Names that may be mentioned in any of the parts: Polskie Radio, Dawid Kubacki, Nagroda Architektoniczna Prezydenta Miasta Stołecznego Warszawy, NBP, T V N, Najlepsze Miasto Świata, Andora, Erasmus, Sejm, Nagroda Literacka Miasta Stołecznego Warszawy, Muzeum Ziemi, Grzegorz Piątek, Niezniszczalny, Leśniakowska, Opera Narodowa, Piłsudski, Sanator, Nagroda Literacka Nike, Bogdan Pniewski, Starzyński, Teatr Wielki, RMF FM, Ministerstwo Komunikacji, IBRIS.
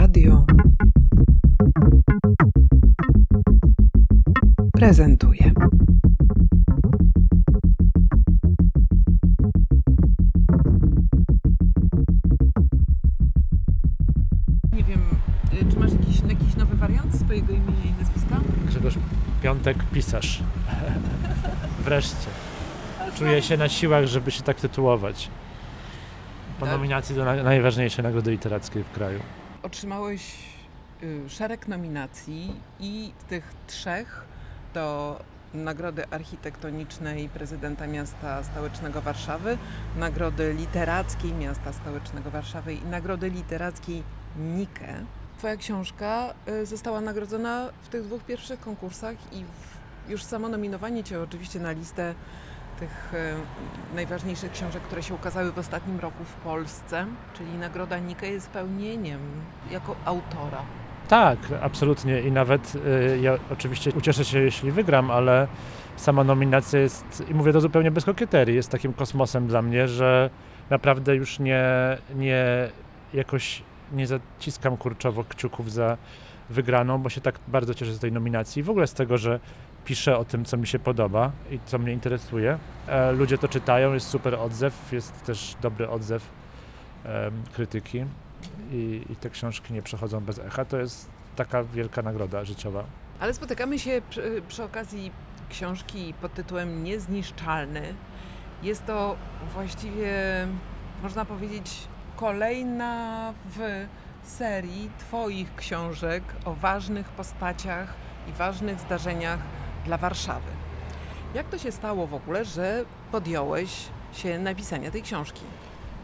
Radio prezentuje. Nie wiem, czy masz jakiś nowy wariant swojego imienia i nazwiska? Grzegorz Piątek, pisarz. Wreszcie. Czuję się na siłach, żeby się tak tytułować. Po nominacji do najważniejszej nagrody literackiej w kraju. Otrzymałeś szereg nominacji i z tych trzech do Nagrody Architektonicznej Prezydenta Miasta Stołecznego Warszawy, Nagrody Literackiej Miasta Stołecznego Warszawy i Nagrody Literackiej Nike. Twoja książka została nagrodzona w tych dwóch pierwszych konkursach i już samo nominowanie Cię oczywiście na listę tych najważniejszych książek, które się ukazały w ostatnim roku w Polsce, czyli Nagroda Nike jest spełnieniem jako autora. Tak, absolutnie i nawet ja oczywiście ucieszę się, jeśli wygram, ale sama nominacja jest, i mówię to zupełnie bez kokieterii, jest takim kosmosem dla mnie, że naprawdę już nie zaciskam kurczowo kciuków za wygraną, bo się tak bardzo cieszę z tej nominacji i w ogóle z tego, że piszę o tym, co mi się podoba i co mnie interesuje. Ludzie to czytają, jest super odzew, jest też dobry odzew krytyki i te książki nie przechodzą bez echa. To jest taka wielka nagroda życiowa. Ale spotykamy się przy okazji książki pod tytułem Niezniszczalny. Jest to właściwie, można powiedzieć, kolejna w serii Twoich książek o ważnych postaciach i ważnych zdarzeniach dla Warszawy. Jak to się stało w ogóle, że podjąłeś się napisania tej książki?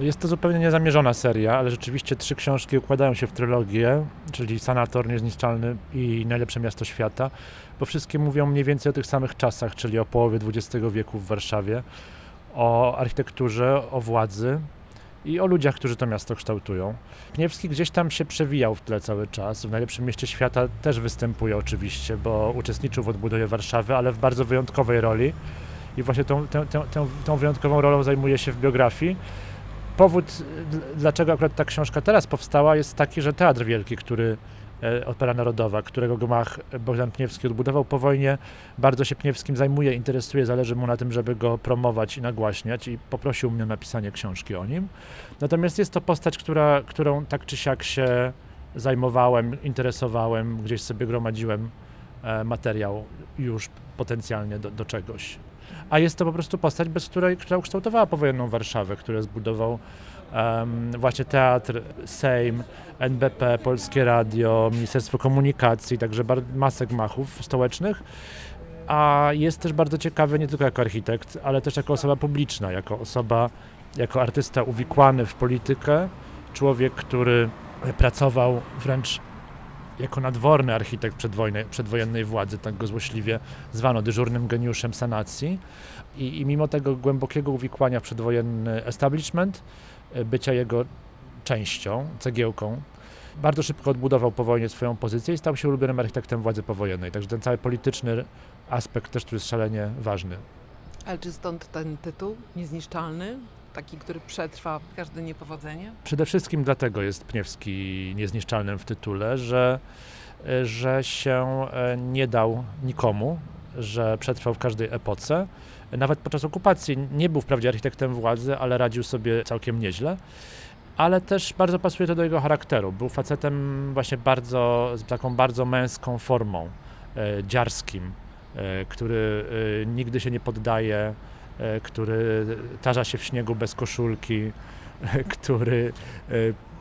Jest to zupełnie niezamierzona seria, ale rzeczywiście trzy książki układają się w trylogię, czyli Sanator, Niezniszczalny i Najlepsze Miasto Świata, bo wszystkie mówią mniej więcej o tych samych czasach, czyli o połowie XX wieku w Warszawie, o architekturze, o władzy i o ludziach, którzy to miasto kształtują. Pniewski gdzieś tam się przewijał w tle cały czas. W Najlepszym Mieście Świata też występuje oczywiście, bo uczestniczył w odbudowie Warszawy, ale w bardzo wyjątkowej roli. I właśnie tą wyjątkową rolą zajmuje się w biografii. Powód, dlaczego akurat ta książka teraz powstała, jest taki, że Teatr Wielki, Opera Narodowa, którego gmach Bogdan Pniewski odbudował po wojnie, bardzo się Pniewskim zajmuje, interesuje, zależy mu na tym, żeby go promować i nagłaśniać i poprosił mnie o napisanie książki o nim. Natomiast jest to postać, którą tak czy siak się zajmowałem, interesowałem, gdzieś sobie gromadziłem materiał już potencjalnie do czegoś. A jest to po prostu postać, która ukształtowała powojenną Warszawę, którą zbudował właśnie teatr, Sejm, NBP, Polskie Radio, Ministerstwo Komunikacji, także masę gmachów stołecznych. A jest też bardzo ciekawy nie tylko jako architekt, ale też jako osoba publiczna, jako artysta uwikłany w politykę, człowiek, który pracował wręcz jako nadworny architekt przedwojennej władzy, tak go złośliwie zwano, dyżurnym geniuszem sanacji. I mimo tego głębokiego uwikłania w przedwojenny establishment, bycia jego częścią, cegiełką, bardzo szybko odbudował po wojnie swoją pozycję i stał się ulubionym architektem władzy powojennej. Także ten cały polityczny aspekt też tu jest szalenie ważny. Ale czy stąd ten tytuł, Niezniszczalny? Taki, który przetrwa każde niepowodzenie? Przede wszystkim dlatego jest Pniewski niezniszczalnym w tytule, że się nie dał nikomu, że przetrwał w każdej epoce. Nawet podczas okupacji nie był wprawdzie architektem władzy, ale radził sobie całkiem nieźle. Ale też bardzo pasuje to do jego charakteru. Był facetem właśnie z taką bardzo męską formą, dziarskim, który nigdy się nie poddaje, który tarza się w śniegu bez koszulki, który,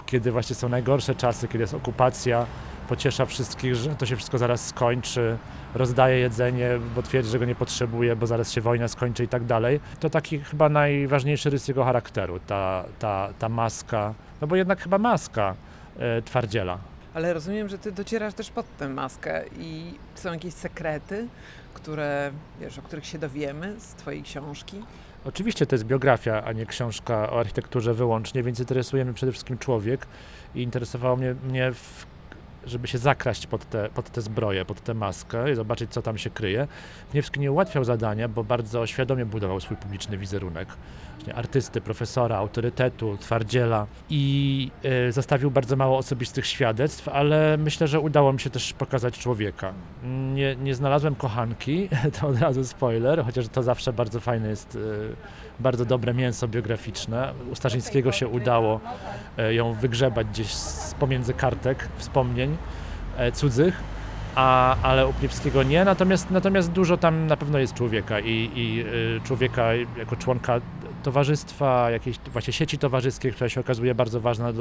kiedy właśnie są najgorsze czasy, kiedy jest okupacja, pociesza wszystkich, że to się wszystko zaraz skończy, rozdaje jedzenie, bo twierdzi, że go nie potrzebuje, bo zaraz się wojna skończy i tak dalej. To taki chyba najważniejszy rys jego charakteru, ta maska, no bo jednak chyba maska twardziela. Ale rozumiem, że ty docierasz też pod tę maskę i są jakieś sekrety, o których się dowiemy z twojej książki? Oczywiście to jest biografia, a nie książka o architekturze wyłącznie, więc interesuje mnie przede wszystkim człowiek i interesowało mnie żeby się zakraść pod te zbroje, pod tę maskę i zobaczyć, co tam się kryje. Pniewski nie ułatwiał zadania, bo bardzo świadomie budował swój publiczny wizerunek. właśnie artysty, profesora, autorytetu, twardziela i zostawił bardzo mało osobistych świadectw, ale myślę, że udało mi się też pokazać człowieka. Nie znalazłem kochanki, to od razu spoiler, chociaż to zawsze bardzo fajne jest, bardzo dobre mięso biograficzne. U Starzyńskiego się udało ją wygrzebać gdzieś pomiędzy kartek, wspomnień cudzych, ale u Pniewskiego nie, natomiast dużo tam na pewno jest człowieka i człowieka jako członka towarzystwa, jakiejś właśnie sieci towarzyskiej, która się okazuje bardzo ważna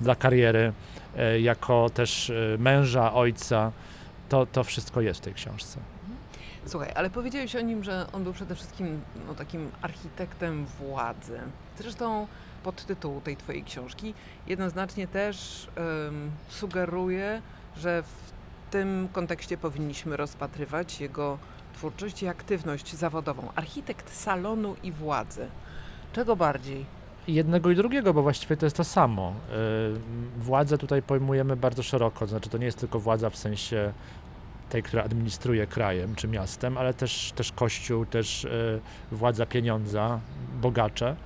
dla kariery, jako też męża, ojca, to wszystko jest w tej książce. Słuchaj, ale powiedziałeś o nim, że on był przede wszystkim takim architektem władzy. Zresztą podtytuł tej twojej książki jednoznacznie też sugeruje, że w tym kontekście powinniśmy rozpatrywać jego twórczość i aktywność zawodową. Architekt salonu i władzy. Czego bardziej? Jednego i drugiego, bo właściwie to jest to samo. Władzę tutaj pojmujemy bardzo szeroko, znaczy to nie jest tylko władza w sensie tej, która administruje krajem czy miastem, ale też kościół, też władza pieniądza, bogacze,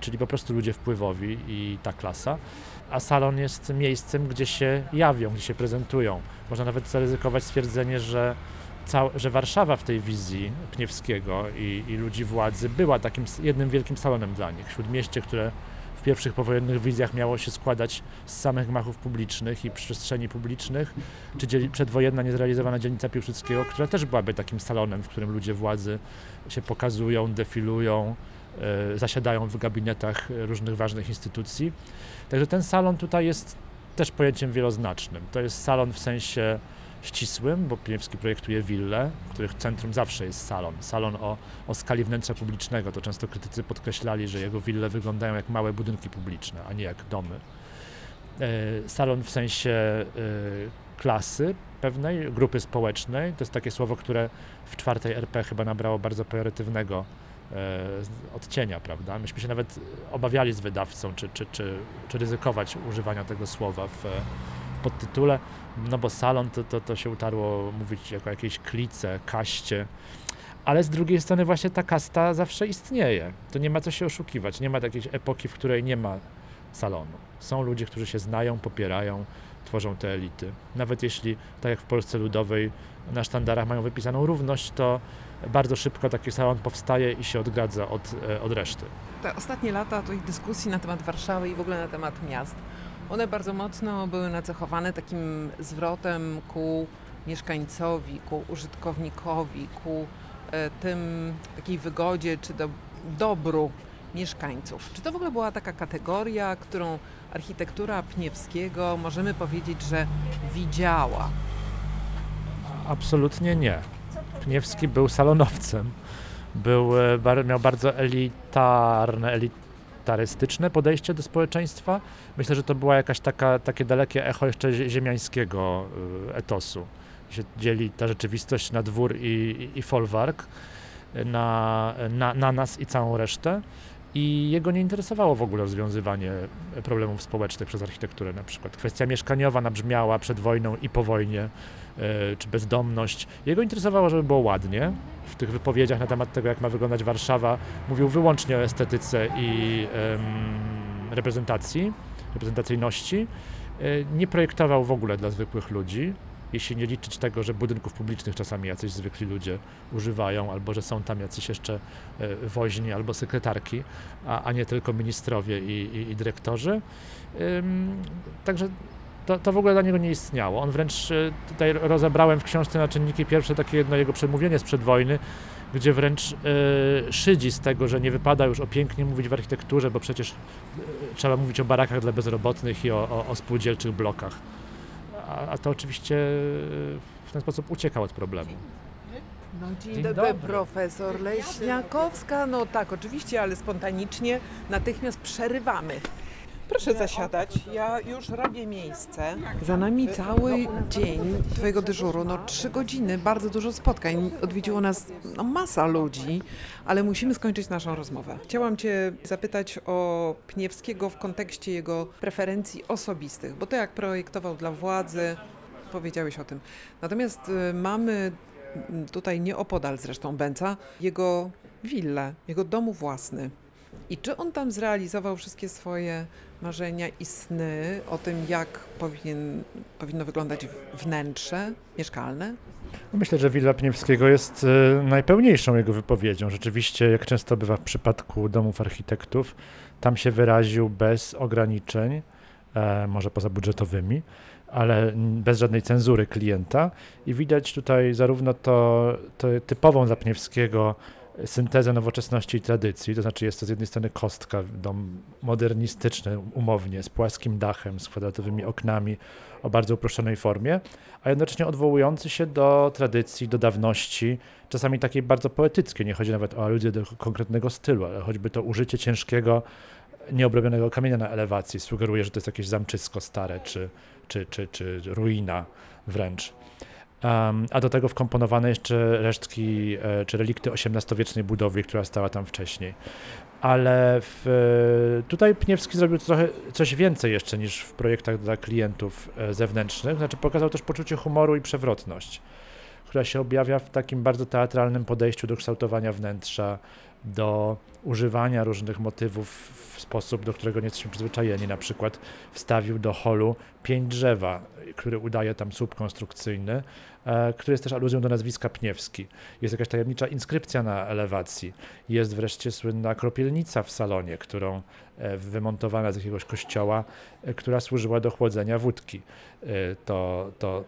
czyli po prostu ludzie wpływowi i ta klasa. A salon jest miejscem, gdzie się jawią, gdzie się prezentują. Można nawet zaryzykować stwierdzenie, że Warszawa w tej wizji Pniewskiego i ludzi władzy była takim jednym wielkim salonem dla nich. Śródmieście, które w pierwszych powojennych wizjach miało się składać z samych gmachów publicznych i przestrzeni publicznych, czy przedwojenna niezrealizowana dzielnica Piłsudskiego, która też byłaby takim salonem, w którym ludzie władzy się pokazują, defilują, zasiadają w gabinetach różnych ważnych instytucji. Także ten salon tutaj jest też pojęciem wieloznacznym. To jest salon w sensie ścisłym, bo Pniewski projektuje wille, w których centrum zawsze jest salon. Salon o skali wnętrza publicznego. To często krytycy podkreślali, że jego wille wyglądają jak małe budynki publiczne, a nie jak domy. Salon w sensie klasy pewnej, grupy społecznej. To jest takie słowo, które w IV RP chyba nabrało bardzo pejoratywnego odcienia, prawda? Myśmy się nawet obawiali z wydawcą, czy ryzykować używania tego słowa w podtytule, no bo salon to się utarło mówić jako jakieś klice, kaście, ale z drugiej strony właśnie ta kasta zawsze istnieje. To nie ma co się oszukiwać, nie ma takiej epoki, w której nie ma salonu. Są ludzie, którzy się znają, popierają, tworzą te elity. Nawet jeśli, tak jak w Polsce Ludowej, na sztandarach mają wypisaną równość, to bardzo szybko taki salon powstaje i się odgradza od reszty. Te ostatnie lata tej dyskusji na temat Warszawy i w ogóle na temat miast, one bardzo mocno były nacechowane takim zwrotem ku mieszkańcowi, ku użytkownikowi, ku takiej wygodzie czy dobru mieszkańców. Czy to w ogóle była taka kategoria, którą architektura Pniewskiego, możemy powiedzieć, że widziała? Absolutnie nie. Pniewski był salonowcem. Miał bardzo elitarystyczne podejście do społeczeństwa. Myślę, że to była jakaś takie dalekie echo jeszcze ziemiańskiego etosu. Się dzieli ta rzeczywistość na dwór i folwark, na nas i całą resztę. I jego nie interesowało w ogóle rozwiązywanie problemów społecznych przez architekturę, na przykład. Kwestia mieszkaniowa nabrzmiała przed wojną i po wojnie, czy bezdomność. Jego interesowało, żeby było ładnie. W tych wypowiedziach na temat tego, jak ma wyglądać Warszawa, mówił wyłącznie o estetyce i reprezentacyjności. Nie projektował w ogóle dla zwykłych ludzi, jeśli nie liczyć tego, że budynków publicznych czasami jacyś zwykli ludzie używają, albo że są tam jacyś jeszcze woźni albo sekretarki, a nie tylko ministrowie i dyrektorzy. Także to w ogóle dla niego nie istniało. On wręcz, tutaj rozebrałem w książce na czynniki pierwsze takie jedno jego przemówienie sprzed wojny, gdzie wręcz szydzi z tego, że nie wypada już o pięknie mówić w architekturze, bo przecież trzeba mówić o barakach dla bezrobotnych i o spółdzielczych blokach. A to oczywiście w ten sposób ucieka od problemu. No dzień dobry, profesor Leśniakowska. No tak, oczywiście, ale spontanicznie natychmiast przerywamy. Proszę zasiadać, ja już robię miejsce. Za nami cały dzień twojego dyżuru, 3 godziny, bardzo dużo spotkań. Odwiedziło nas masa ludzi, ale musimy skończyć naszą rozmowę. Chciałam cię zapytać o Pniewskiego w kontekście jego preferencji osobistych, bo to jak projektował dla władzy, powiedziałeś o tym. Natomiast mamy tutaj nieopodal zresztą Bęca jego willę, jego domu własny. I czy on tam zrealizował wszystkie swoje marzenia i sny o tym, jak powinno wyglądać wnętrze mieszkalne? Myślę, że willa Pniewskiego jest najpełniejszą jego wypowiedzią. Rzeczywiście, jak często bywa w przypadku domów architektów, tam się wyraził bez ograniczeń, może poza budżetowymi, ale bez żadnej cenzury klienta. I widać tutaj zarówno to typową dla Pniewskiego syntezę nowoczesności i tradycji, to znaczy jest to z jednej strony kostka, dom modernistyczny umownie, z płaskim dachem, z kwadratowymi oknami o bardzo uproszczonej formie, a jednocześnie odwołujący się do tradycji, do dawności, czasami takiej bardzo poetyckiej, nie chodzi nawet o aludię do konkretnego stylu, ale choćby to użycie ciężkiego, nieobrobionego kamienia na elewacji sugeruje, że to jest jakieś zamczysko stare czy ruina wręcz. A do tego wkomponowane jeszcze resztki czy relikty XVIII-wiecznej budowy, która stała tam wcześniej. Ale tutaj Pniewski zrobił trochę coś więcej jeszcze niż w projektach dla klientów zewnętrznych, znaczy pokazał też poczucie humoru i przewrotność, która się objawia w takim bardzo teatralnym podejściu do kształtowania wnętrza, do używania różnych motywów w sposób, do którego nie jesteśmy przyzwyczajeni. Na przykład wstawił do holu 5 drzewa, który udaje tam słup konstrukcyjny, który jest też aluzją do nazwiska Pniewski. Jest jakaś tajemnicza inskrypcja na elewacji. Jest wreszcie słynna kropielnica w salonie, którą wymontowana z jakiegoś kościoła, która służyła do chłodzenia wódki.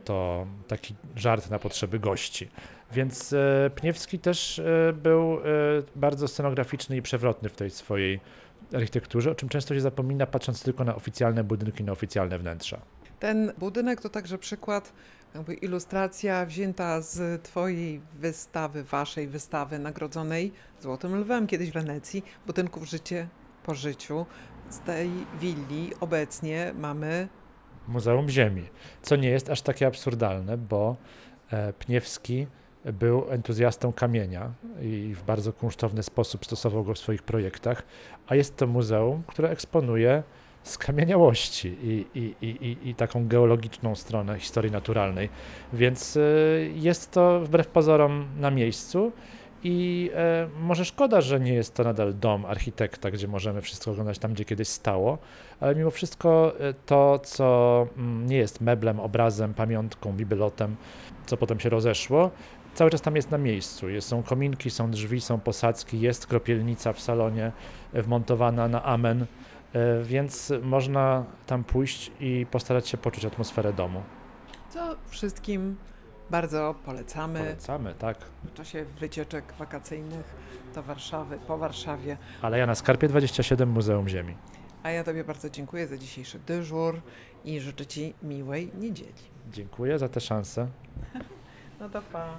To taki żart na potrzeby gości. Więc Pniewski też był bardzo scenograficzny i przewrotny w tej swojej architekturze, o czym często się zapomina, patrząc tylko na oficjalne budynki, na oficjalne wnętrza. Ten budynek to także przykład, jakby ilustracja wzięta z twojej wystawy, waszej wystawy nagrodzonej Złotym Lwem kiedyś w Wenecji, budynków Życie po życiu. Z tej willi obecnie mamy Muzeum Ziemi, co nie jest aż takie absurdalne, bo Pniewski był entuzjastą kamienia i w bardzo kunsztowny sposób stosował go w swoich projektach, a jest to muzeum, które eksponuje skamieniałości i taką geologiczną stronę historii naturalnej, więc jest to wbrew pozorom na miejscu i może szkoda, że nie jest to nadal dom architekta, gdzie możemy wszystko oglądać tam, gdzie kiedyś stało, ale mimo wszystko to, co nie jest meblem, obrazem, pamiątką, bibelotem, co potem się rozeszło, cały czas tam jest na miejscu. Są kominki, są drzwi, są posadzki, jest kropielnica w salonie wmontowana na amen, więc można tam pójść i postarać się poczuć atmosferę domu. Co wszystkim bardzo polecamy. Polecamy, tak. W czasie wycieczek wakacyjnych do Warszawy, po Warszawie. Aleja na Skarpie 27, Muzeum Ziemi. A ja tobie bardzo dziękuję za dzisiejszy dyżur i życzę ci miłej niedzieli. Dziękuję za tę szansę. No to pa.